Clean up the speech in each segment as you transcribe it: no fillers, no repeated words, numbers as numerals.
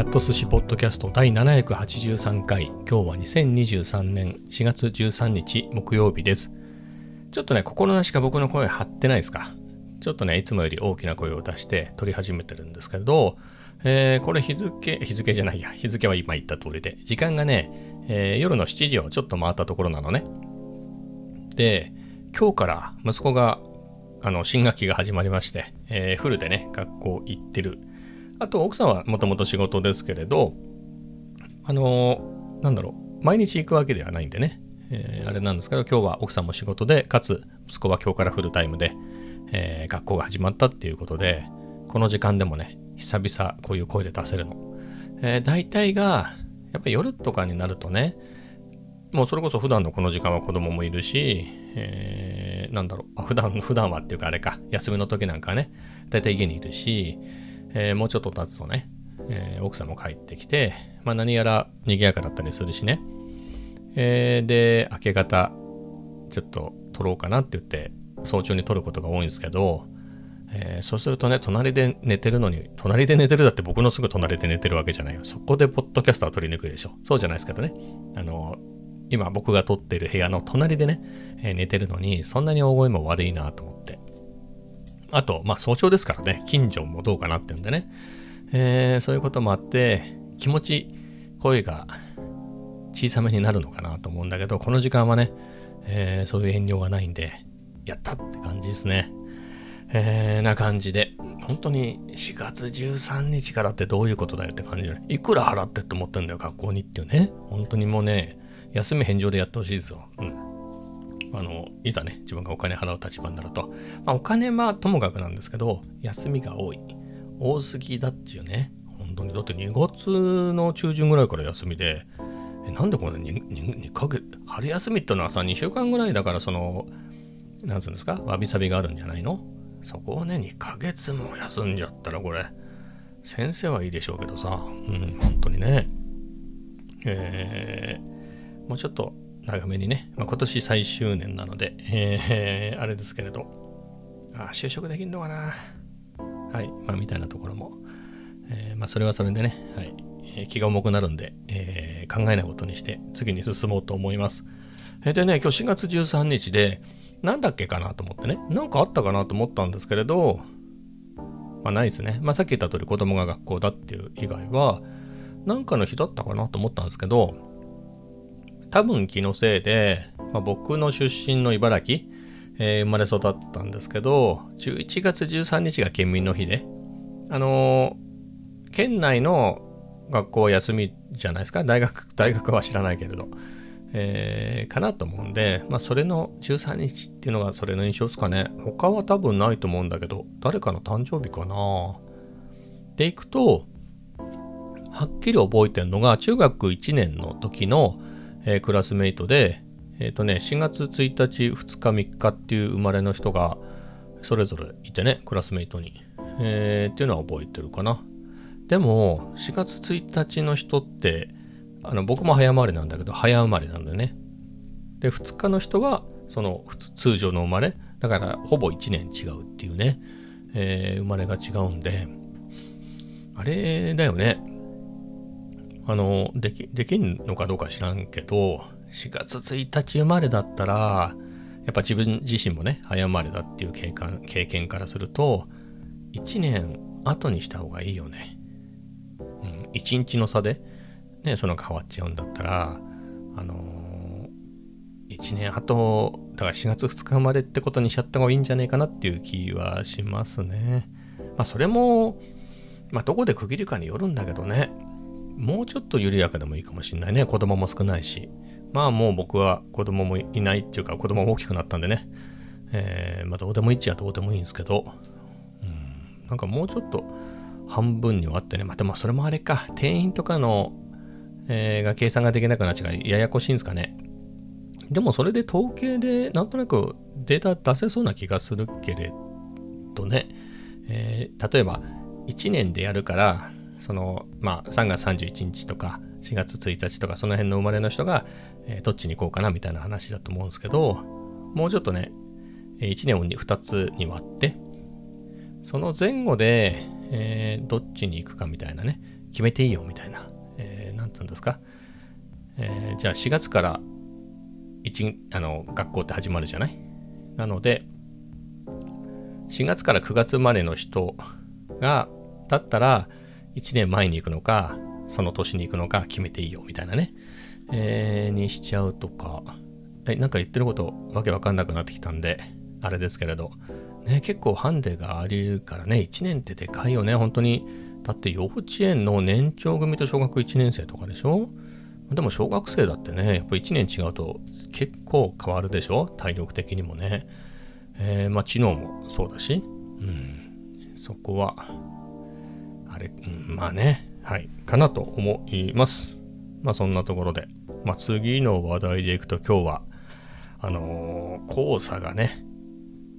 キャット寿司ポッドキャスト第783回、今日は2023年4月13日木曜日です。ちょっとね、心なしか僕の声張ってないですか。ちょっとね、いつもより大きな声を出して撮り始めてるんですけど、これ日付は今言った通りで、時間がね、夜の7時をちょっと回ったところなのね。で、今日から息子が新学期が始まりまして、フルでね、学校行ってる。あと奥さんはもともと仕事ですけれど、毎日行くわけではないんでね、あれなんですけど、今日は奥さんも仕事で、かつ息子は今日からフルタイムで、学校が始まったっていうことで、この時間でもね、久々こういう声で出せるの。大体が、やっぱり夜とかになるとね、もうそれこそ普段のこの時間は子供もいるし、普段はっていうかあれか、休みの時なんかはね、大体家にいるし、もうちょっと経つとね、奥さんも帰ってきて、まあ何やら賑やかだったりするしね。で、明け方、ちょっと撮ろうかなって言って、早朝に撮ることが多いんですけど、そうするとね、隣で寝てるだって僕のすぐ隣で寝てるわけじゃないよ。そこでポッドキャストは撮りにくいでしょ。そうじゃないですけどね。今僕が撮ってる部屋の隣でね、寝てるのに、そんなに大声も悪いなと思って。あと、まあ早朝ですからね、近所もどうかなってんでね、そういうこともあって、気持ち声が小さめになるのかなと思うんだけど、この時間はね、そういう遠慮がないんで、やったって感じですね。な感じで、本当に4月13日からってどういうことだよって感じじゃない。いくら払ってって思ってんだよ、学校にっていうね。本当にもうね、休み返上でやってほしいですよ。うん。いざね、自分がお金払う立場になると、まあ、お金はともかくなんですけど、休みが多すぎだっていうね。本当にだって2月の中旬ぐらいから休みで、なんでこれ 2ヶ月春休みってのはさ2週間ぐらいだから、そのなんつうんですか、わびさびがあるんじゃないの。そこをね2ヶ月も休んじゃったら、これ先生はいいでしょうけどさ、うん、本当にね、もうちょっと長めにね、まあ、今年最終年なので、あれですけれど、就職できるのかな、はい、まあみたいなところも、まあそれはそれでね、はい、気が重くなるんで、考えないことにして次に進もうと思います。でね、今日4月13日で、なんだっけかなと思ってね、なんかあったかなと思ったんですけれど、まあないですね。まあさっき言った通り子供が学校だっていう以外は、なんかの日だったかなと思ったんですけど、多分気のせいで、まあ、僕の出身の茨城、生まれ育ったんですけど、11月13日が県民の日で、県内の学校は休みじゃないですか。大学は知らないけれど、かなと思うんで、まあ、それの13日っていうのがそれの印象ですかね。他は多分ないと思うんだけど、誰かの誕生日かな。でいくと、はっきり覚えてるのが、中学1年の時の、クラスメイトで、4月1日、2日、3日っていう生まれの人がそれぞれいてね、クラスメイトに。っていうのは覚えてるかな。でも、4月1日の人って、僕も早生まれなんだけど、早生まれなんだよね。で、2日の人は、その、通常の生まれ。だから、ほぼ1年違うっていうね、生まれが違うんで、あれだよね。できんのかどうか知らんけど、4月1日生まれだったら、やっぱ自分自身もね、早生まれだっていう経験からすると、1年後にした方がいいよね。うん、1日の差で、ね、その変わっちゃうんだったら、1年後、だから4月2日生まれってことにしちゃった方がいいんじゃないかなっていう気はしますね。まあ、それも、まあ、どこで区切るかによるんだけどね。もうちょっと緩やかでもいいかもしれないね。子供も少ないし。まあもう僕は子供もいないっていうか、子供も大きくなったんでね。まあどうでもいいっちゃどうでもいいんですけど。うん、なんかもうちょっと半分に割ってね。まあでもそれもあれか。定員とかの、が計算ができなくなっちゃうからややこしいんですかね。でもそれで統計でなんとなくデータ出せそうな気がするけれどね。例えば1年でやるから、まあ、3月31日とか4月1日とかその辺の生まれの人が、どっちに行こうかなみたいな話だと思うんですけど、もうちょっとね、1年を2つに割って、その前後で、どっちに行くかみたいなね、決めていいよみたいな、なんつうんですか、じゃあ4月から学校って始まるじゃない。なので4月から9月までの人がだったら1年前に行くのかその年に行くのか決めていいよみたいなね、にしちゃうとか、なんか言ってることわけわかんなくなってきたんであれですけれど、ね、結構ハンデがあるからね、1年ってでかいよね本当に。だって幼稚園の年長組と小学1年生とかでしょ。でも小学生だってね、やっぱ1年違うと結構変わるでしょ、体力的にもね。まあ知能もそうだし、うん、そこはあれ、うん、まあね、はいかなと思います。まあそんなところで、まあ、次の話題でいくと、今日は黄砂がね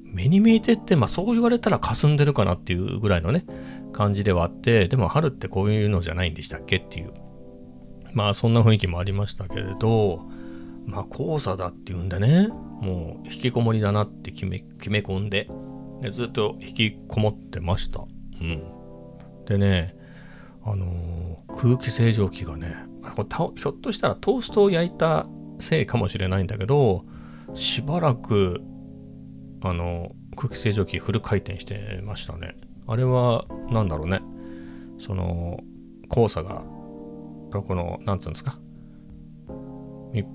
目に見えてって、まあそう言われたら霞んでるかなっていうぐらいのね感じではあって、でも春ってこういうのじゃないんでしたっけっていう、まあそんな雰囲気もありましたけれど、まあ黄砂だっていうんでね、もう引きこもりだなって決め込んで、ずっと引きこもってました。うん、でね、空気清浄機がね、これひょっとしたらトーストを焼いたせいかもしれないんだけど、しばらく空気清浄機フル回転してましたね。あれはなんだろうね、その黄砂がこのなんつうんですか、密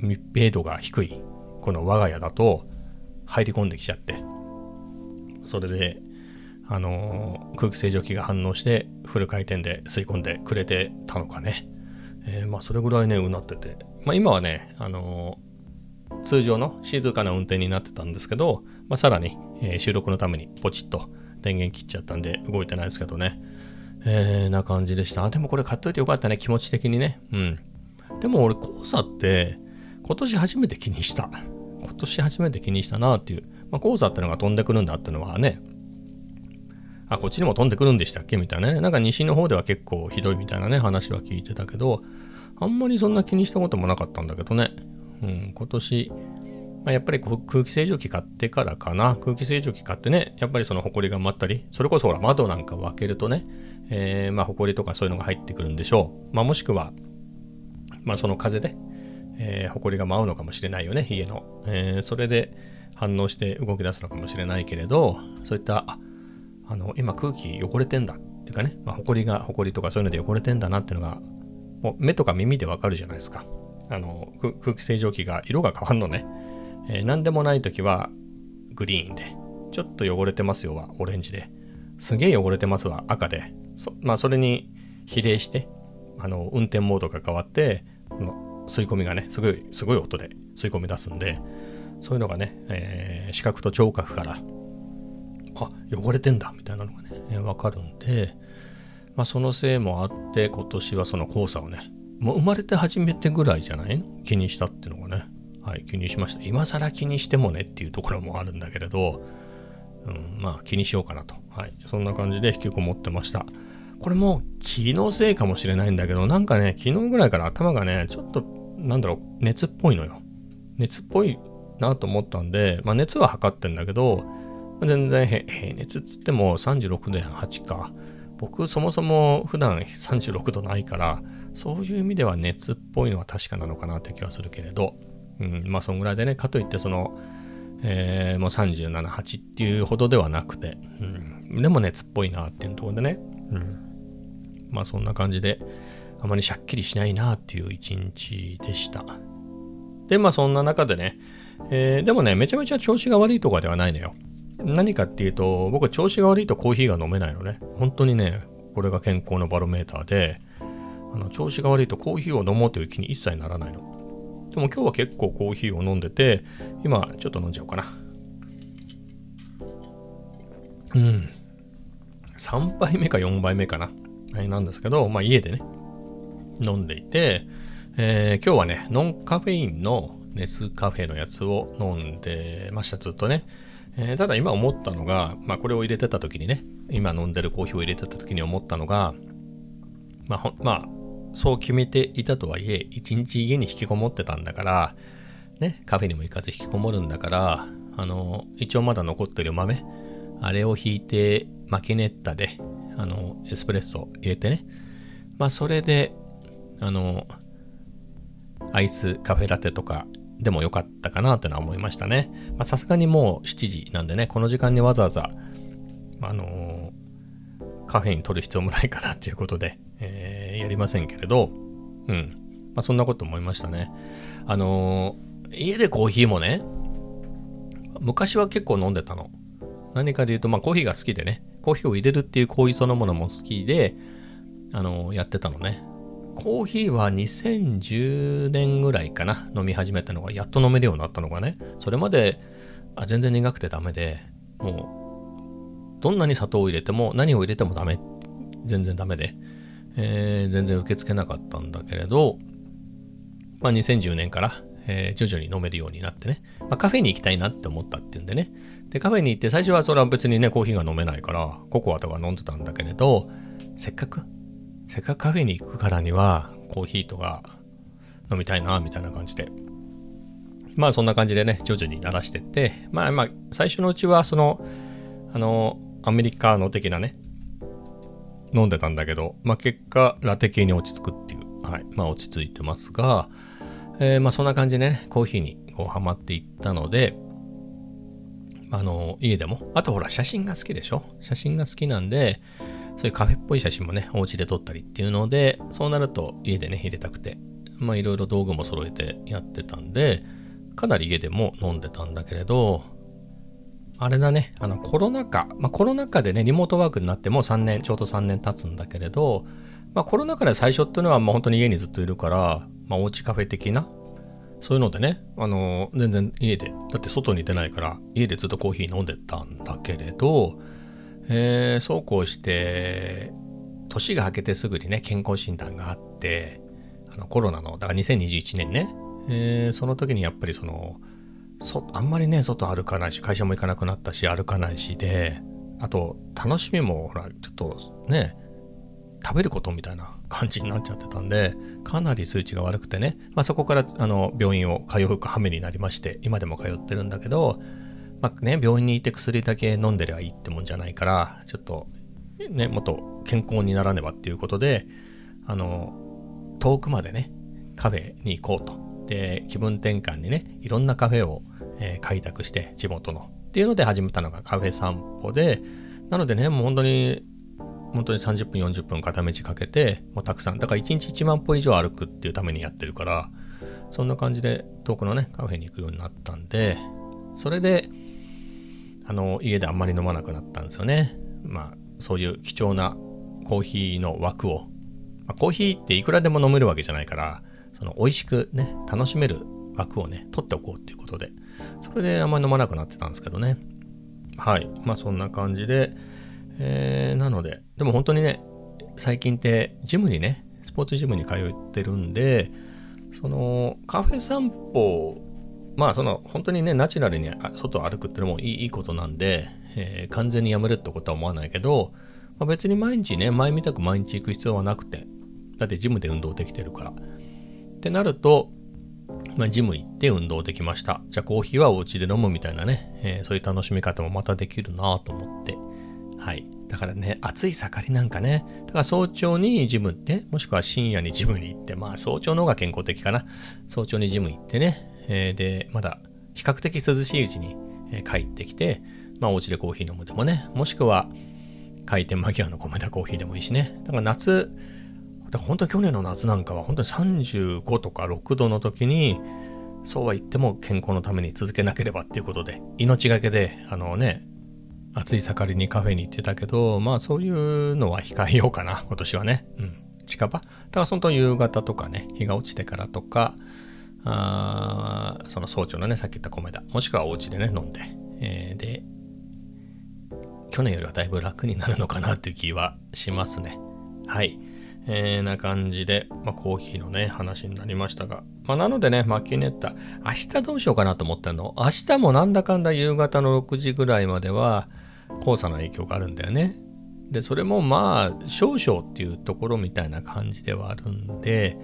閉度が低いこの我が家だと入り込んできちゃって、それで空気清浄機が反応してフル回転で吸い込んでくれてたのかね。まあそれぐらいねうなってて、まあ今はね通常の静かな運転になってたんですけど、まあ、さらに、収録のためにポチッと電源切っちゃったんで動いてないですけどね、な感じでした。でもこれ買っといてよかったね、気持ち的にね。うん。でも俺黄砂って今年初めて気にしたなっていう、まあ、黄砂ってのが飛んでくるんだってのはね、あこっちにも飛んでくるんでしたっけみたいなね、なんか西の方では結構ひどいみたいなね話は聞いてたけど、あんまりそんな気にしたこともなかったんだけどね。うん、今年、まあ、やっぱり空気清浄機買ってからかな。空気清浄機買ってね、やっぱりその埃が舞ったり、それこそほら窓なんかを開けるとね、まあ埃とかそういうのが入ってくるんでしょう。まあもしくは、まあその風で、埃が舞うのかもしれないよね、家の。それで反応して動き出すのかもしれないけれど、そういった、今空気汚れてんだっていうかね、まあ埃とかそういうので汚れてんだなっていうのが、もう目とか耳でわかるじゃないですか。空気清浄機が色が変わんのね。何でもない時はグリーンで、ちょっと汚れてますよはオレンジで、すげえ汚れてますは赤で、まあそれに比例して運転モードが変わって、吸い込みがねすごい音で吸い込み出すんで、そういうのがね、視覚と聴覚からあ汚れてんだみたいなのがね、分かるんで、まあそのせいもあって今年はその黄砂をね、もう生まれて初めてぐらいじゃないの気にしたっていうのがね、はい気にしました。今更気にしてもねっていうところもあるんだけれど、うん、まあ気にしようかなと、はいそんな感じで引きこもってました。これも気のせいかもしれないんだけど、なんかね昨日ぐらいから頭がねちょっとなんだろう熱っぽいのよ。熱っぽいなと思ったんで、まあ熱は測ってんだけど、全然平熱っつっても 36.8 か。僕そもそも普段36度ないから、そういう意味では熱っぽいのは確かなのかなって気はするけれど、うん、まあそんぐらいでね、かといってその、もう 37,8 っていうほどではなくて、うん、でも熱っぽいなっていうところでね、うん、まあそんな感じであまりしゃっきりしないなっていう一日でした。でまあそんな中でね、でもねめちゃめちゃ調子が悪いとかではないのよ。何かっていうと、僕調子が悪いとコーヒーが飲めないのね。本当にねこれが健康のバロメーターで、調子が悪いとコーヒーを飲もうという気に一切ならないの。でも今日は結構コーヒーを飲んでて、今ちょっと飲んじゃおうかな。うん。3杯目か4杯目かな。なんですけど、まあ家でね、飲んでいて、今日はね、ノンカフェインのネスカフェのやつを飲んでました、ずっとね。ただ今思ったのが、まあこれを入れてた時にね、今飲んでるコーヒーを入れてた時に思ったのが、まあ、そう決めていたとはいえ、一日家に引きこもってたんだから、ね、カフェにも行かず引きこもるんだから、一応まだ残ってる豆、あれを引いてマキネッタで、エスプレッソ入れてね。まあ、それで、アイスカフェラテとかでも良かったかなというのは思いましたね。まあ、さすがにもう7時なんでね、この時間にわざわざ、カフェイン取る必要もないかなということで、やりませんけれど、うん。まあ、そんなこと思いましたね。家でコーヒーもね、昔は結構飲んでたの。何かで言うと、まあ、コーヒーが好きでね、コーヒーを入れるっていう行為そのものも好きで、やってたのね。コーヒーは2010年ぐらいかな、飲み始めたのが、やっと飲めるようになったのがね、それまで、全然苦くてダメで、もう、どんなに砂糖を入れても、何を入れてもダメ、全然ダメで、全然受け付けなかったんだけれど、まあ、2010年から、徐々に飲めるようになってね、まあ、カフェに行きたいなって思ったっていうんでね、でカフェに行って最初はそれは別にねコーヒーが飲めないからココアとか飲んでたんだけれど、せっかくカフェに行くからにはコーヒーとか飲みたいなみたいな感じで、まあそんな感じでね徐々に慣らしてって、まあ最初のうちはそのアメリカの的なね飲んでたんだけど、まあ結果ラテ系に落ち着くっていう、はい、まあ落ち着いてますが。まあそんな感じでね、コーヒーにこうハマっていったので、家でも、あとほら写真が好きでしょ？写真が好きなんで、そういうカフェっぽい写真もね、お家で撮ったりっていうので、そうなると家でね、入れたくて、まあいろいろ道具も揃えてやってたんで、かなり家でも飲んでたんだけれど、あれだね、コロナ禍でね、リモートワークになってもちょうど3年経つんだけれど、まあコロナ禍で最初っていうのは、まあ本当に家にずっといるから、まあ、おうちカフェ的なそういうのでね、全然家でだって外に出ないから家でずっとコーヒー飲んでたんだけれど、そうこうして年が明けてすぐにね健康診断があって、コロナのだから2021年ね、その時にやっぱりあんまりね外歩かないし、会社も行かなくなったし歩かないしで、あと楽しみもほらちょっとね食べることみたいな感じになっちゃってたんで、かなり数値が悪くてね、まあ、そこから病院を通う羽目になりまして、今でも通ってるんだけど、まあね、病院にいて薬だけ飲んでりゃいいってもんじゃないから、ちょっと、ね、もっと健康にならねばっていうことで、遠くまでねカフェに行こうと。で気分転換にねいろんなカフェを、開拓して、地元のっていうので始めたのがカフェ散歩で、なのでねもう本当に30分40分片道かけて、もうたくさんだから1日1万歩以上歩くっていうためにやってるから、そんな感じで遠くのねカフェに行くようになったんで、それで家であんまり飲まなくなったんですよね。まあそういう貴重なコーヒーの枠を、まあ、コーヒーっていくらでも飲めるわけじゃないから、美味しくね楽しめる枠をね取っておこうっていうことで、それであんまり飲まなくなってたんですけどね。はい、まあそんな感じで、なので、でも本当にね、最近ってジムにね、スポーツジムに通ってるんで、カフェ散歩、まあ本当にね、ナチュラルに外を歩くってのもいいことなんで、完全にやめるってことは思わないけど、まあ、別に毎日ね、前みたく毎日行く必要はなくて、だってジムで運動できてるから。ってなると、まあ、ジム行って運動できました。じゃあコーヒーはお家で飲むみたいなね、そういう楽しみ方もまたできるなと思って。はい。だからね、暑い盛りなんかね、だから早朝にジムって、もしくは深夜にジムに行って、まあ早朝の方が健康的かな。早朝にジム行ってね、で、まだ比較的涼しいうちに帰ってきて、まあお家でコーヒー飲むでもね、もしくは開店間際の米田コーヒーでもいいしね。だから本当去年の夏なんかは本当に35とか6度の時に、そうは言っても健康のために続けなければっていうことで、命がけで、暑い盛りにカフェに行ってたけど、まあそういうのは控えようかな、今年はね。うん。近場。だから本当夕方とかね、日が落ちてからとか、早朝のね、さっき言った米だ。もしくはお家でね、飲んで。で、去年よりはだいぶ楽になるのかなっていう気はしますね。はい。な感じで、まあコーヒーのね、話になりましたが。まあなのでね、マキネッタ、明日どうしようかなと思ったの。明日もなんだかんだ夕方の6時ぐらいまでは、黄砂の影響があるんだよね。でそれもまあ少々っていうところみたいな感じではあるんで、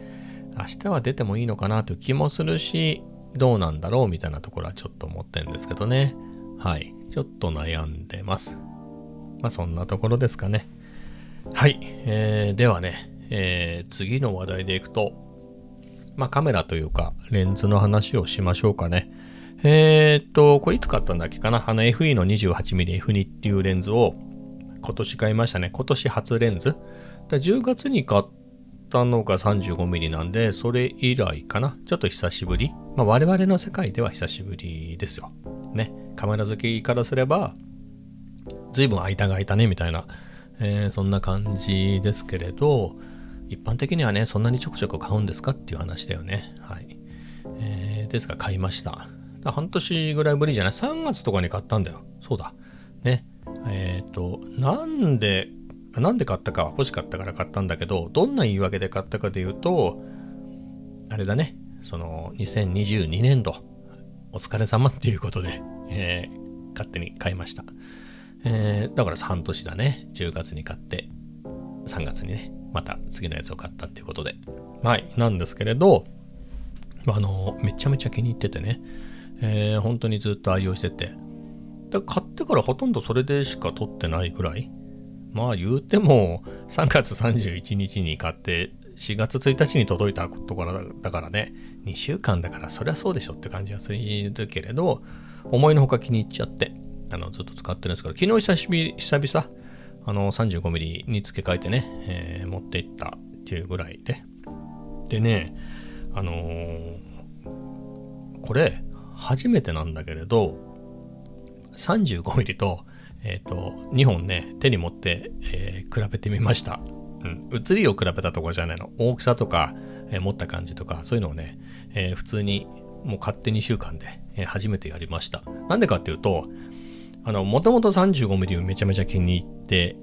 明日は出てもいいのかなという気もするし、どうなんだろうみたいなところはちょっと思ってるんですけどね。はい、ちょっと悩んでます。まあそんなところですかね。はい、ではね、次の話題でいくと、まあ、カメラというかレンズの話をしましょうかね。これいつ買ったんだっけかな、FE の 28mm F2 っていうレンズを今年買いましたね。今年初レンズ。10月に買ったのが 35mm なんで、それ以来かな。ちょっと久しぶり。まあ、我々の世界では久しぶりですよ。ね。カメラ好きからすれば、随分間が空いたね、みたいな、そんな感じですけれど、一般的にはね、そんなにちょくちょく買うんですかっていう話だよね。はい。ですが、買いました。半年ぐらいぶりじゃない ?3 月とかに買ったんだよ。そうだ。ね。なんで買ったかは欲しかったから買ったんだけど、どんな言い訳で買ったかで言うと、あれだね、その、2022年度、お疲れ様っていうことで、勝手に買いました。だから半年だね。10月に買って、3月にね、また次のやつを買ったっていうことで。はい、なんですけれど、めちゃめちゃ気に入っててね、本当にずっと愛用してて、買ってからほとんどそれでしか撮ってないぐらい。まあ言うても3月31日に買って4月1日に届いたことからだからね、2週間だからそりゃそうでしょって感じがするけれど、思いのほか気に入っちゃって、ずっと使ってるんですけど、昨日久々、35mm に付け替えてね、持っていったっていうぐらいで。でね、これ、初めてなんだけれど、35mm と、2本ね、手に持って、比べてみました。うん。写りを比べたとこじゃないの。大きさとか、持った感じとか、そういうのをね、普通に、もう勝手に2週間で、初めてやりました。なんでかっていうと、もともと 35mm めちゃめちゃ気に入って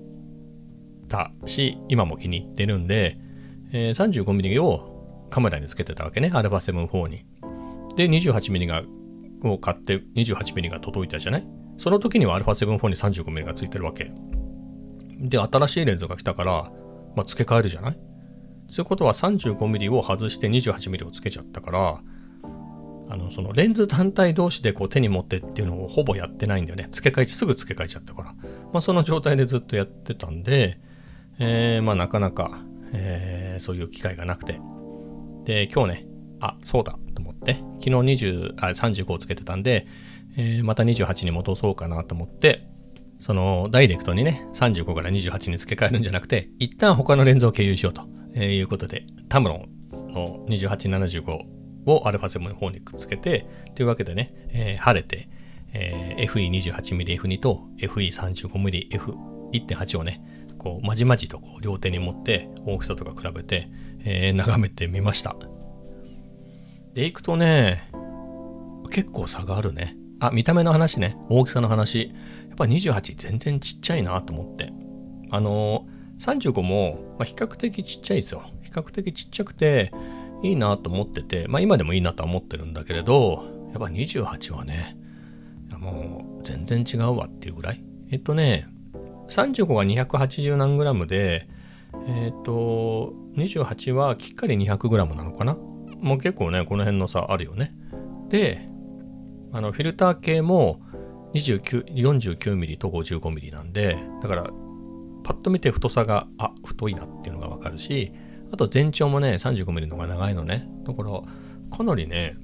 たし、今も気に入ってるんで、35mm をカメラにつけてたわけね。α7IV に。で、28mm を買って、28mm が届いたじゃない?その時には α7IV に 35mm がついてるわけ。で、新しいレンズが来たから、まあ、付け替えるじゃない?そういうことは 35mm を外して 28mm をつけちゃったから、そのレンズ単体同士でこう手に持ってっていうのをほぼやってないんだよね。付け替え、すぐ付け替えちゃったから。まあ、その状態でずっとやってたんで、まあ、なかなか、そういう機会がなくて。で、今日ね、あ、そうだと思って、昨日35をつけてたんで、また28に戻そうかなと思って、そのダイレクトにね、35から28に付け替えるんじゃなくて、一旦他のレンズを経由しようということで、タムロンの2875を α7IV にくっつけて、というわけでね、晴れて、FE28mm F2 と FE35mm F1.8 をね、こうまじまじとこう両手に持って大きさとか比べて、眺めてみました。で、いくとね、結構差があるね。あ、見た目の話ね。大きさの話。やっぱ28全然ちっちゃいなと思って。35も、まあ、比較的ちっちゃいですよ。比較的ちっちゃくていいなと思ってて、まあ今でもいいなとは思ってるんだけれど、やっぱ28はね、もう全然違うわっていうぐらい。35が280何グラムで、28はきっかり200グラムなのかな。もう結構ね、この辺の差あるよね。で、フィルター系も49mm と 55mm なんで、だから、パッと見て太さが、あ、太いなっていうのがわかるし、あと全長もね、35mm の方が長いのね。だから、かなりね、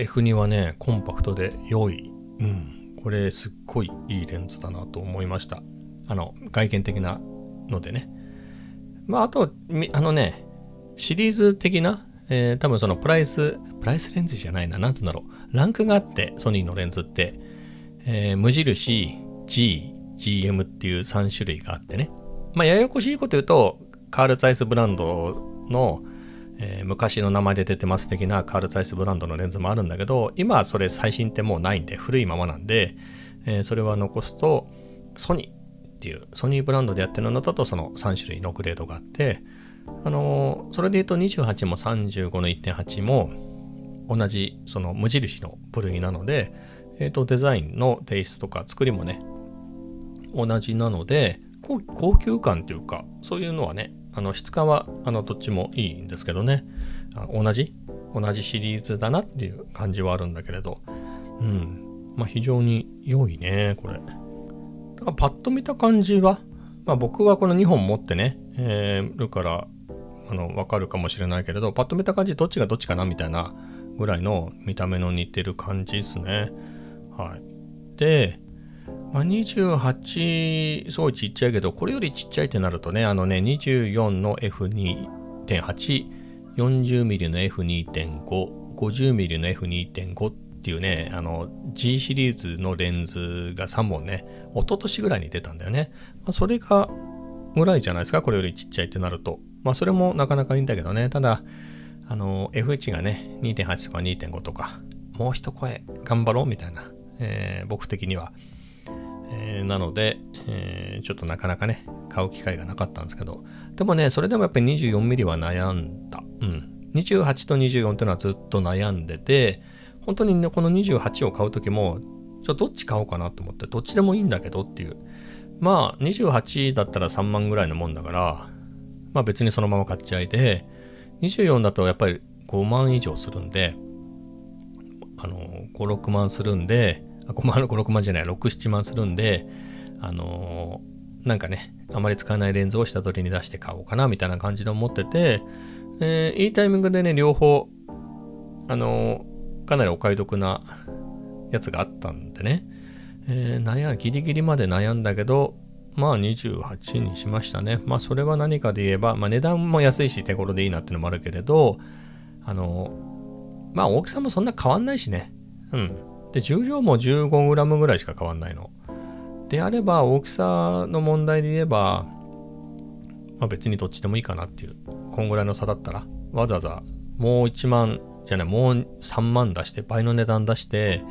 F2 はね、コンパクトで良い。うん。これ、すっごいいいレンズだなと思いました。外見的なのでね。まあ、あと、シリーズ的な、多分そのプライスレンズじゃないな、なんつうんだろう。ランクがあって、ソニーのレンズって、無印、G、GM っていう3種類があってね。まあ、ややこしいこと言うと、カール・ツァイスブランドの、昔の名前で出てます的なカール・ツァイスブランドのレンズもあるんだけど、今それ最新ってもうないんで、古いままなんで、それは残すと、ソニーっていう、ソニーブランドでやってるのだと、その3種類のグレードがあって、それで言うと28も35の 1.8 も同じその無印の部類なので、デザインのテイストとか作りもね、同じなので、高級感というか、そういうのはね、質感はどっちもいいんですけどね、同じシリーズだなっていう感じはあるんだけれど、うん、まあ非常に良いね、これ。パッと見た感じは、まあ、僕はこの2本持ってね、るから分かるかもしれないけれど、パッと見た感じどっちがどっちかなみたいなぐらいの見た目の似てる感じですね。はい、で、まあ、28すごいちっちゃいけど、これよりちっちゃいってなるとね、24の F2.8 40mm の F2.5 50mm の F2.5 っていうね、G シリーズのレンズが3本ね、一昨年ぐらいに出たんだよね。まあ、それがぐらいじゃないですか、これよりちっちゃいってなると。まあそれもなかなかいいんだけどね、ただ、F1 がね、2.8 とか 2.5 とか、もう一声頑張ろうみたいな、僕的には。なので、ちょっとなかなかね、買う機会がなかったんですけど、でもね、それでもやっぱり 24mm は悩んだ。うん。28と24っていうのはずっと悩んでて、本当にね、この28を買うときも、どっち買おうかなと思って、どっちでもいいんだけどっていう。まあ、28だったら3万ぐらいのもんだから、まあ別にそのまま買っちゃいで、24だとやっぱり5万以上するんで、5、6万するんで、6、7万するんで、なんかね、あまり使わないレンズを下取りに出して買おうかな、みたいな感じで思ってて、いいタイミングでね、両方、かなりお買い得なやつがあったんでね、ギリギリまで悩んだけど、まあ28にしましたね。まあそれは何かで言えば、まあ値段も安いし手頃でいいなってのもあるけれど、まあ大きさもそんな変わんないしね。うん。で、重量も 15g ぐらいしか変わんないの。であれば、大きさの問題で言えば、まあ別にどっちでもいいかなっていう。こんぐらいの差だったら、わざわざもう1万、じゃない、もう3万出して、倍の値段出して、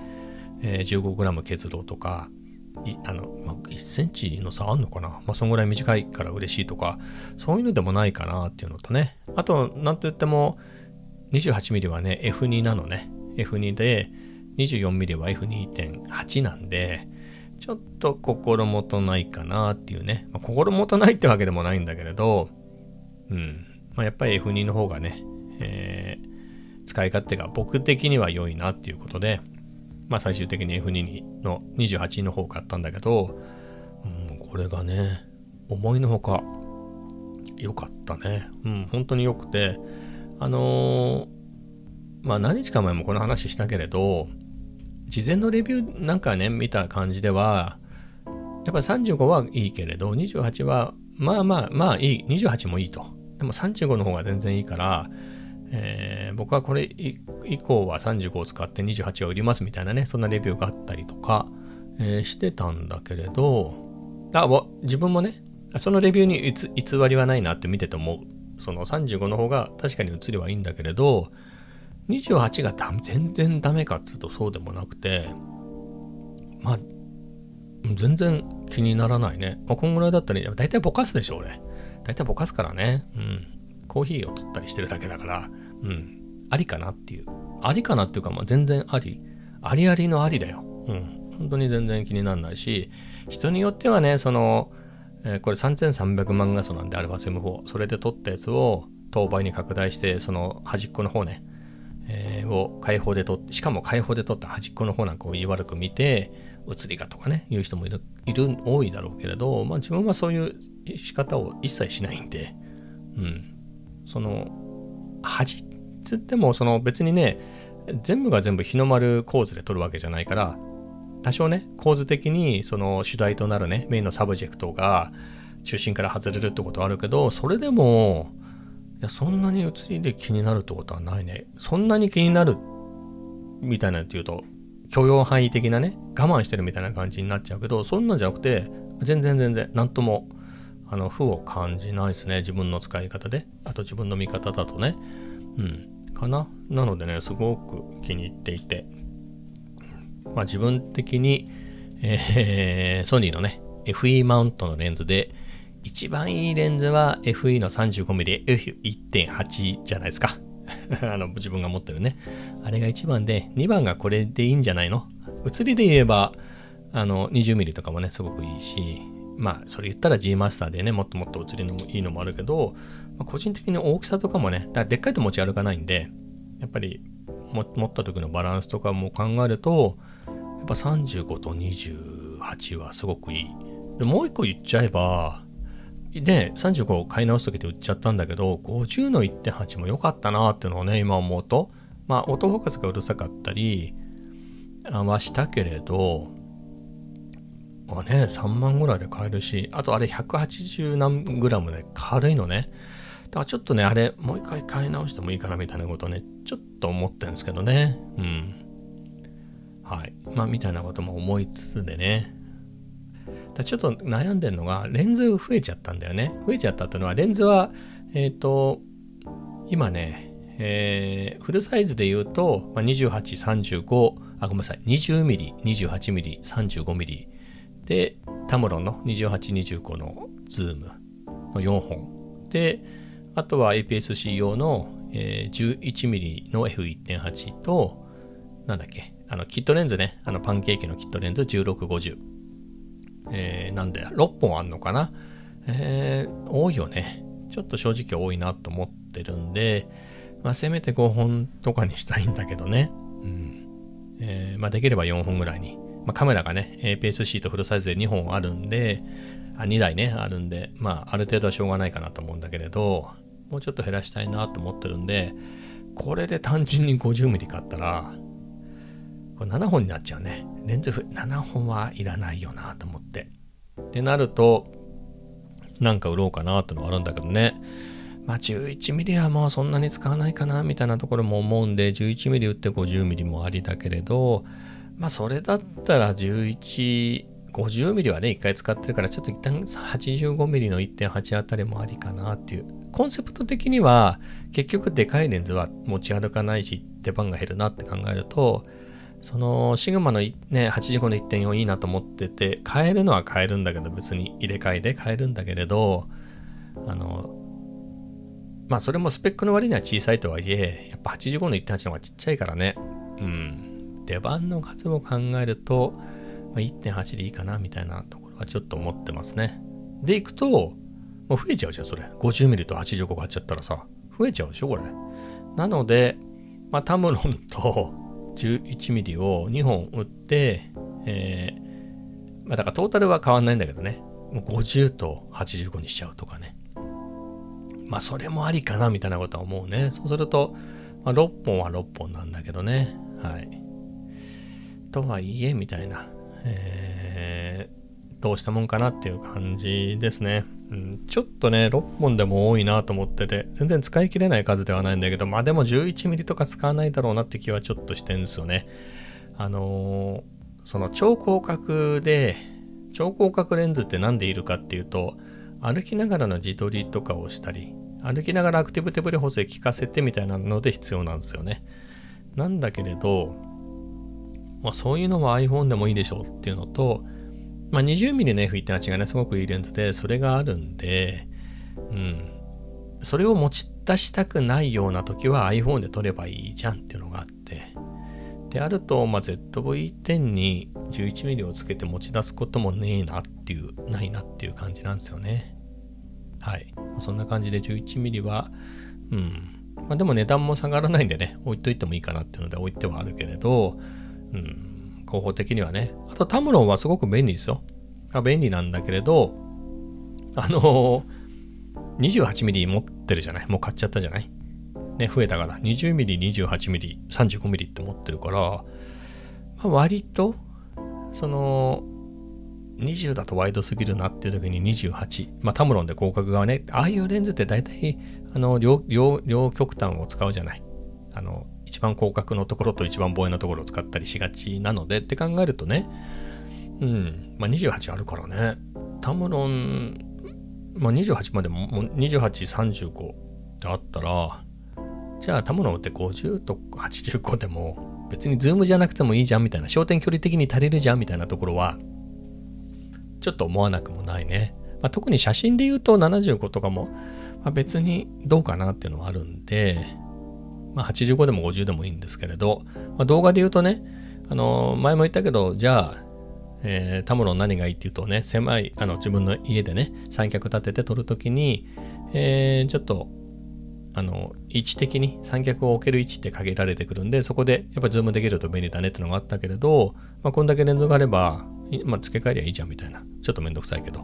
15g 削ろうとか、1センチの差あんのかな、まあ、そんぐらい短いから嬉しいとか、そういうのでもないかなっていうのとね。あと、なんと言っても、28mm はね、F2 なのね。F2 で、24mm は F2.8 なんで、ちょっと心もとないかなっていうね。まあ、心もとないってわけでもないんだけれど、うん。まあ、やっぱり F2 の方がね、使い勝手が僕的には良いなっていうことで、まあ最終的に F2 の28の方を買ったんだけど、うん、これがね、思いのほか良かったね。うん、本当に良くて、まあ何日か前もこの話したけれど、事前のレビューなんかね、見た感じでは、やっぱり35はいいけれど、28はまあいい、28もいいと。でも35の方が全然いいから、僕はこれ以降は35を使って28を売りますみたいなね、そんなレビューがあったりとか、してたんだけれど、自分もね、そのレビューに偽りはないなって見てて思う。その35の方が確かに映りはいいんだけれど、28が全然ダメかっつうとそうでもなくて、まあ、全然気にならないね。こんぐらいだったら、だいたいぼかすでしょ、俺。だいたいぼかすからね。うん。コーヒーを取ったりしてるだけだから、うん、ありかなっていう。ありかなっていうか、まあ、全然あり。ありありのありだよ。うん。本当に全然気にならないし、人によってはね、これ3300万画素なんで、α7IV。それで撮ったやつを、等倍に拡大して、その端っこの方ね、を開放で撮って、しかも開放で撮った端っこの方なんかを意地悪く見て、写りがとかね、言う人も多いだろうけれど、まあ自分はそういう仕方を一切しないんで、うん。端つっても別にね、全部が全部日の丸構図で撮るわけじゃないから、多少ね、構図的に主題となるね、メインのサブジェクトが中心から外れるってことはあるけど、それでもいや、そんなに写りで気になるってことはないね。そんなに気になるみたいなっていうと許容範囲的なね、我慢してるみたいな感じになっちゃうけど、そんなんじゃなくて、全然なんとも負を感じないですね。自分の使い方で。あと自分の見方だとね。うん。かな。なのでね、すごく気に入っていて。まあ自分的に、ソニーのね、FE マウントのレンズで、一番いいレンズは FE の 35mm F1.8 じゃないですか。自分が持ってるね。あれが1番で、2番がこれでいいんじゃないの？写りで言えば、20mm とかもね、すごくいいし、まあ、それ言ったら G マスターでね、もっともっと写りのいいのもあるけど、まあ、個人的に大きさとかもね、だからでっかいと持ち歩かないんで、やっぱり持った時のバランスとかも考えると、やっぱ35と28はすごくいいでもう一個言っちゃえば、で35を買い直す時で売っちゃったんだけど、50の 1.8 も良かったなーっていうのをね今思うと、まあオートフォーカスがうるさかったりはしたけれど、まあね3万ぐらいで買えるし、あとあれ180何グラムで軽いのね。だからちょっとねあれもう一回買い直してもいいかなみたいなことをねちょっと思ってるんですけどね。うん。はい。まあみたいなことも思いつつでね。ちょっと悩んでるのがレンズ増えちゃったんだよね。増えちゃったっていうのはレンズは今ね、フルサイズで言うと、まあ、28、35、あごめんなさい 20mm、28mm、35mm でタムロンの28、25のズームの4本で、あとは APS-C 用の、11mm の F1.8 となんだっけキットレンズね、パンケーキのキットレンズ16、50なんで6本あんのかな、多いよね。ちょっと正直多いなと思ってるんで、まあ、せめて5本とかにしたいんだけどね、うんまあ、できれば4本ぐらいに、まあ、カメラがね APS-C とフルサイズで2本あるんで2台ねあるんで、まあ、ある程度はしょうがないかなと思うんだけれど、もうちょっと減らしたいなと思ってるんで、これで単純に 50mm 買ったらこれ7本になっちゃうね。レンズ7本はいらないよなと思って。ってなると、なんか売ろうかなってのはあるんだけどね。まあ 11mm はもうそんなに使わないかなみたいなところも思うんで、11mm 売って 50mm もありだけれど、まあそれだったら50mm はね、1回使ってるから、ちょっと一旦 85mm の 1.8 あたりもありかなっていう。コンセプト的には、結局でかいレンズは持ち歩かないし、出番が減るなって考えると、そのシグマの、ね、85の 1.4 いいなと思ってて、買えるのは買えるんだけど、別に入れ替えで買えるんだけれど、まあそれもスペックの割には小さいとはいえ、やっぱ85の 1.8 の方がちっちゃいからね、うん、出番の数も考えると、まあ、1.8 でいいかなみたいなところはちょっと思ってますね。でいくともう増えちゃうじゃん、それ 50mm と85買っちゃったらさ増えちゃうでしょこれ。なので、まあ、タムロンと11mm を2本売って、まあ、だからトータルは変わんないんだけどね、もう50と85にしちゃうとかね。まあそれもありかなみたいなことは思うね。そうすると、まあ、6本は6本なんだけどね。はい。とはいえみたいな、どうしたもんかなっていう感じですね。うん、ちょっとね、6本でも多いなと思ってて、全然使い切れない数ではないんだけど、まあでも 11mm とか使わないだろうなって気はちょっとしてるんですよね。その超広角レンズって何でいるかっていうと、歩きながらの自撮りとかをしたり、歩きながらアクティブ手ブレ補正効かせてみたいなので必要なんですよね。なんだけれど、まあそういうのは iPhone でもいいでしょうっていうのと、まあ 20mm の F1.8 がね、すごくいいレンズで、それがあるんで、うん。それを持ち出したくないような時は iPhone で撮ればいいじゃんっていうのがあって。であると、まあ ZV-10 に 11mm をつけて持ち出すこともないなっていう感じなんですよね。はい。そんな感じで 11mm は、うん。まあでも値段も下がらないんでね、置いといてもいいかなっていうので置いてはあるけれど、うん。広報的にはね。あとタムロンはすごく便利ですよ。便利なんだけれど、28mm 持ってるじゃない。もう買っちゃったじゃない。ね、増えたから。20mm、28mm、35mm って持ってるから、まあ、割と、20だとワイドすぎるなっていう時に28。まあタムロンで広角側ね。ああいうレンズって大体、両極端を使うじゃない。一番広角のところと一番望遠のところを使ったりしがちなのでって考えるとね、うん、まあ28あるからね、タムロン、まあ28までも28、35ってあったら、じゃあタムロンって50と85でも別にズームじゃなくてもいいじゃんみたいな、焦点距離的に足りるじゃんみたいなところは、ちょっと思わなくもないね。まあ、特に写真で言うと75とかも、まあ、別にどうかなっていうのはあるんで、まあ85でも50でもいいんですけれど、まあ、動画で言うとね、前も言ったけど、じゃあ、タムロン何がいいっていうとね、狭い、自分の家でね、三脚立てて撮るときに、ちょっと、位置的に三脚を置ける位置って限られてくるんで、そこでやっぱズームできると便利だねってのがあったけれど、まあこんだけレンズがあれば、まあ付け替えりゃいいじゃんみたいな。ちょっとめんどくさいけど。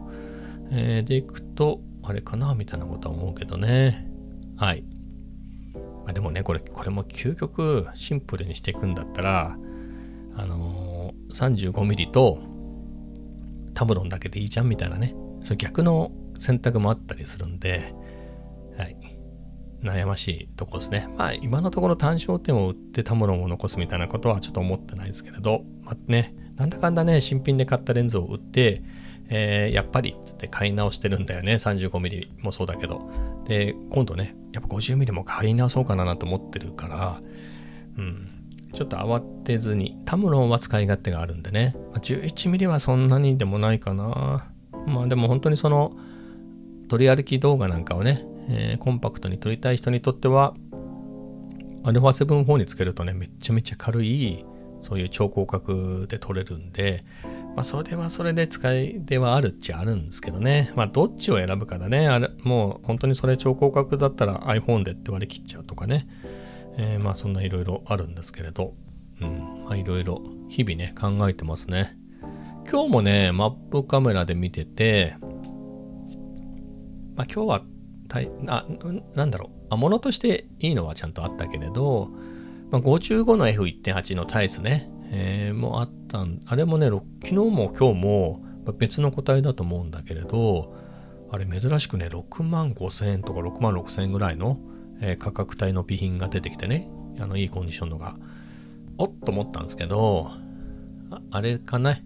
でいくと、あれかなみたいなことは思うけどね。はい。まあ、でもね、これも究極シンプルにしていくんだったら、35mm とタブロンだけでいいじゃんみたいなね。そういう逆の選択もあったりするんで、はい。悩ましいとこですね。まあ今のところ単焦点を売ってタブロンを残すみたいなことはちょっと思ってないですけれど、まあね、なんだかんだね、新品で買ったレンズを売って、やっぱりっつって買い直してるんだよね。35mm もそうだけど。で、今度ね、やっぱ 50mm も買い直そうかなと思ってるから、うん、ちょっと慌てずに、タムロンは使い勝手があるんでね、まあ、11mm はそんなにでもないかな。まあでも本当にその、取り歩き動画なんかをね、コンパクトに撮りたい人にとっては、α7IV につけるとね、めちゃめちゃ軽い、そういう超広角で撮れるんで、まあ、それはそれで使いではあるっちゃあるんですけどね。まあ、どっちを選ぶかだね。あれ、もう本当にそれ超広角だったら iPhone でって割り切っちゃうとかね。まあ、そんないろいろあるんですけれど。うん。まあ、いろいろ日々ね、考えてますね。今日もね、マップカメラで見てて、まあ、今日はなんだろう。ものとしていいのはちゃんとあったけれど、まあ、55の F1.8 のサイズね、もあったん、あれもね、昨日も今日も別の個体だと思うんだけれど、あれ珍しくね、65,000円とか66,000円ぐらいの、価格帯の備品が出てきてね、いいコンディションのが、おっと思ったんですけど、あれかね、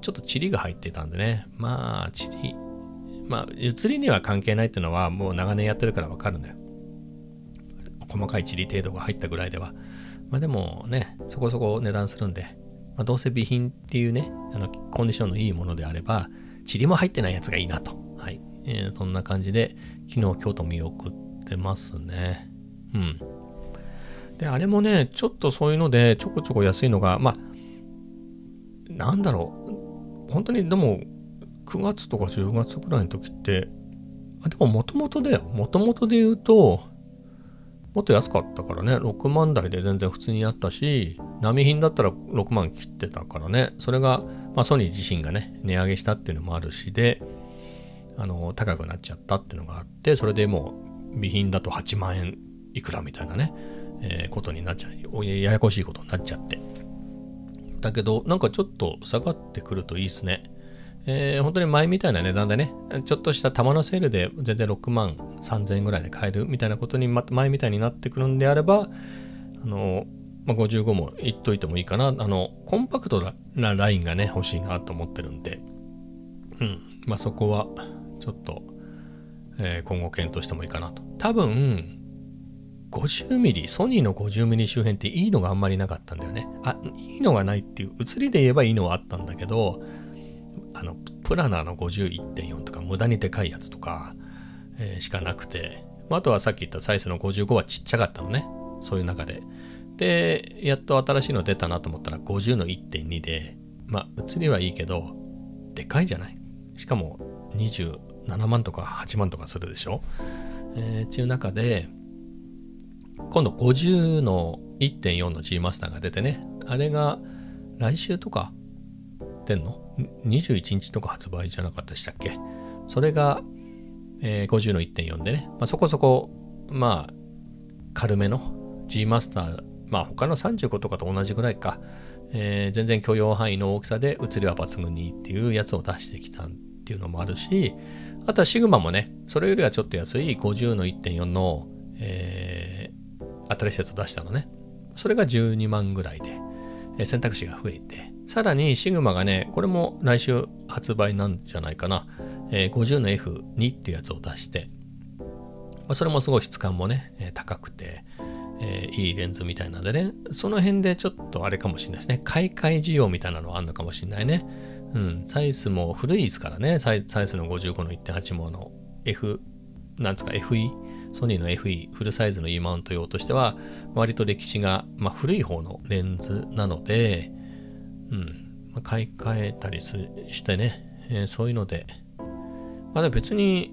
ちょっとチリが入ってたんでね、まあ、チリ、まあ、写りには関係ないっていうのはもう長年やってるからわかるんだよ。細かいチリ程度が入ったぐらいでは。まあでもね、そこそこ値段するんで、まあ、どうせ備品っていうね、コンディションのいいものであれば、チリも入ってないやつがいいなと。はい。そんな感じで、昨日、今日と見送ってますね。うん。で、あれもね、ちょっとそういうので、ちょこちょこ安いのが、まあ、なんだろう。本当にでも、9月とか10月ぐらいの時って、でももともとだよ。もともとで言うと、もっと安かったからね、6万台で全然普通にあったし、並品だったら6万切ってたからね、それが、まあ、ソニー自身がね、値上げしたっていうのもあるしで、高くなっちゃったっていうのがあって、それでもう、備品だと8万円いくらみたいなね、ことになっちゃう、ややこしいことになっちゃって。だけど、なんかちょっと下がってくるといいですね。本当に前みたいな値段でね、ちょっとした玉のセールで全然63,000円ぐらいで買えるみたいなことに、前みたいになってくるんであれば、まあ、55もいっといてもいいかな。コンパクトなラインがね、欲しいなと思ってるんで、うん。まあ、そこは、ちょっと、今後検討してもいいかなと。多分、50mm、ソニーの 50mm 周辺っていいのがあんまりなかったんだよね。あ、いいのがないっていう、写りで言えばいいのはあったんだけど、プラナーの 51.4 とか無駄にでかいやつとか、しかなくて、まあ、あとはさっき言ったサイズの55はちっちゃかったのね。そういう中で。で、やっと新しいの出たなと思ったら50の 1.2 で、まあ、写りはいいけど、でかいじゃない。しかも27万とか8万とかするでしょ。っていう中で、今度50の 1.4 の G マスターが出てね。あれが来週とか出んの？21日とか発売じゃなかったでしたっけ？それが、50の 1.4 でね、まあ、そこそこ、まあ、軽めの G マスター、まあ、他の35とかと同じぐらいか、全然許容範囲の大きさで写りは抜群にっていうやつを出してきたっていうのもあるし、あとはシグマもね、それよりはちょっと安い50の 1.4 の、新しいやつを出したのね。それが12万ぐらいで、選択肢が増えて、さらにシグマがね、これも来週発売なんじゃないかな。50の F2 っていうやつを出して、それもすごい質感もね、高くて、いいレンズみたいなのでね、その辺でちょっとあれかもしれないですね。買い替え需要みたいなのはあるのかもしれないね。うん、サイズも古いですからね、サイズの55の 1.8 もの F、なんつうか FE、ソニーの FE、フルサイズの E マウント用としては、割と歴史が、まあ、古い方のレンズなので、うん、買い替えたりしてね、そういうので、まだ別に、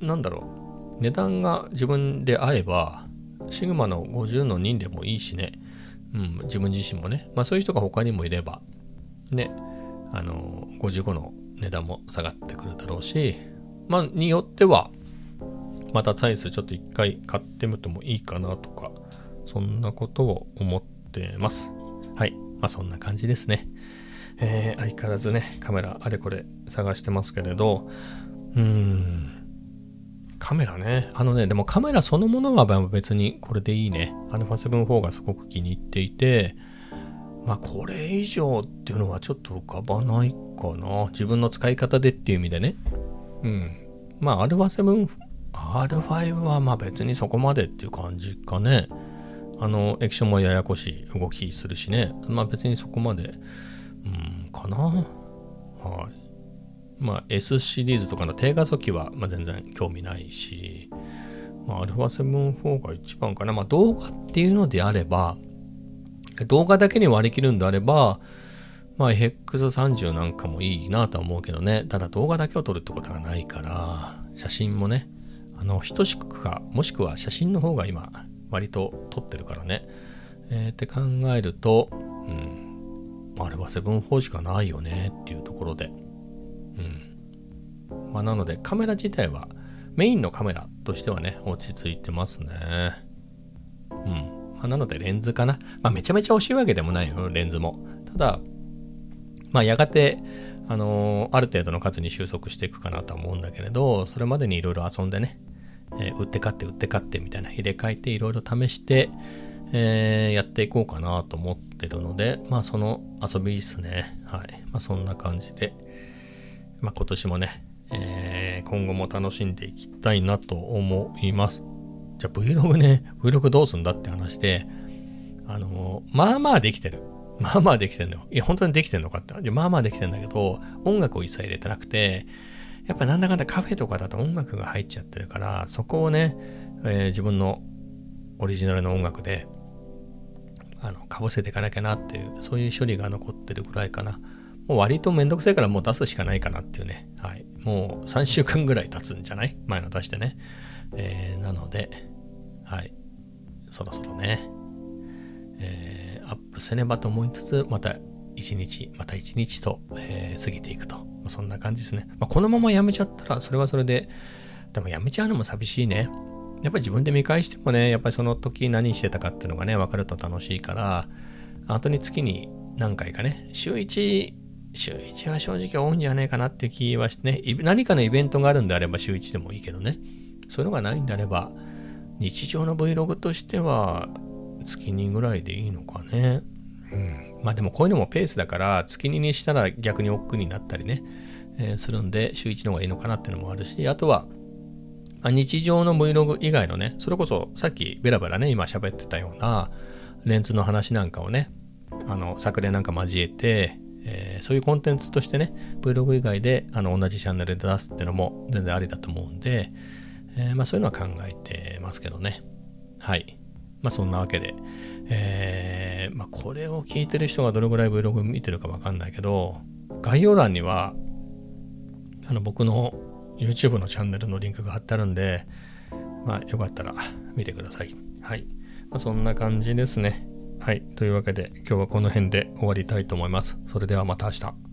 なんだろう、値段が自分で合えば、シグマの50の2でもいいしね、うん、自分自身もね、まあそういう人が他にもいれば、ね、55の値段も下がってくるだろうし、まあによってはまたサイズちょっと一回買ってみてもいいかなとか、そんなことを思ってます。はい、まあそんな感じですね。相変わらずね、カメラあれこれ探してますけれど、カメラね、でもカメラそのものは別にこれでいいね。α7IV がすごく気に入っていて、まあこれ以上っていうのはちょっと浮かばないかな。自分の使い方でっていう意味でね。まあ α5 はまあ別にそこまでっていう感じかね。液晶もややこしい動きするしね。まあ別にそこまで、かな。はい。まあ、S シリーズとかの低画素機はまあ全然興味ないし、まあ、α7IV が一番かな。まあ、動画っていうのであれば、動画だけに割り切るんであれば、まあ、FX30 なんかもいいなとは思うけどね。ただ動画だけを撮るってことがないから、写真もね、等しくか、もしくは写真の方が今、割と撮ってるからね。って考えると、まあ、α7IV しかないよねっていうところで。まあ、なのでカメラ自体はメインのカメラとしてはね落ち着いてますね。まあ、なのでレンズかな。まあ、めちゃめちゃ惜しいわけでもないよ、レンズも。ただ、まあ、やがて、ある程度の数に収束していくかなとは思うんだけれど、それまでにいろいろ遊んでね、売って買ってみたいな入れ替えていろいろ試して、やっていこうかなと思ってるので、まあその遊びですね。はい。まあそんな感じで。まあ、今年もね、今後も楽しんでいきたいなと思います。じゃあ Vlog ね、Vlog どうすんだって話で、まあまあできてる。まあまあできてるのよ。いや、本当にできてるのかって。まあまあできてるんだけど、音楽を一切入れてなくて、やっぱなんだかんだカフェとかだと音楽が入っちゃってるから、そこをね、自分のオリジナルの音楽で、かぶせていかなきゃなっていう、そういう処理が残ってるぐらいかな。もう割とめんどくせえからもう出すしかないかなっていうね。はい。もう3週間ぐらい経つんじゃない？前の出してね。なので、はい。そろそろね、アップせねばと思いつつ、また一日、また一日と、過ぎていくと。まあ、そんな感じですね。まあ、このままやめちゃったら、それはそれで、でもやめちゃうのも寂しいね。やっぱり自分で見返してもね、やっぱりその時何してたかっていうのがね、分かると楽しいから、本当に月に何回かね、週1は正直多いんじゃないかなって気はしてね、何かのイベントがあるんであれば週1でもいいけどね、そういうのがないんであれば、日常の Vlog としては月2ぐらいでいいのかね。まあでもこういうのもペースだから、月2にしたら逆に億劫になったりね、するんで、週1の方がいいのかなっていうのもあるし、あとは、日常の Vlog 以外のね、それこそさっきベラベラね、今喋ってたような、レンズの話なんかをね、作例なんか交えて、そういうコンテンツとしてね、Vlog 以外で同じチャンネルで出すっていうのも全然ありだと思うんで、まあそういうのは考えてますけどね。はい。まあそんなわけで、まあこれを聞いてる人がどれぐらい Vlog 見てるかわかんないけど、概要欄には、僕の YouTube のチャンネルのリンクが貼ってあるんで、まあよかったら見てください。はい。まあそんな感じですね。はい。というわけで今日はこの辺で終わりたいと思います。それではまた明日。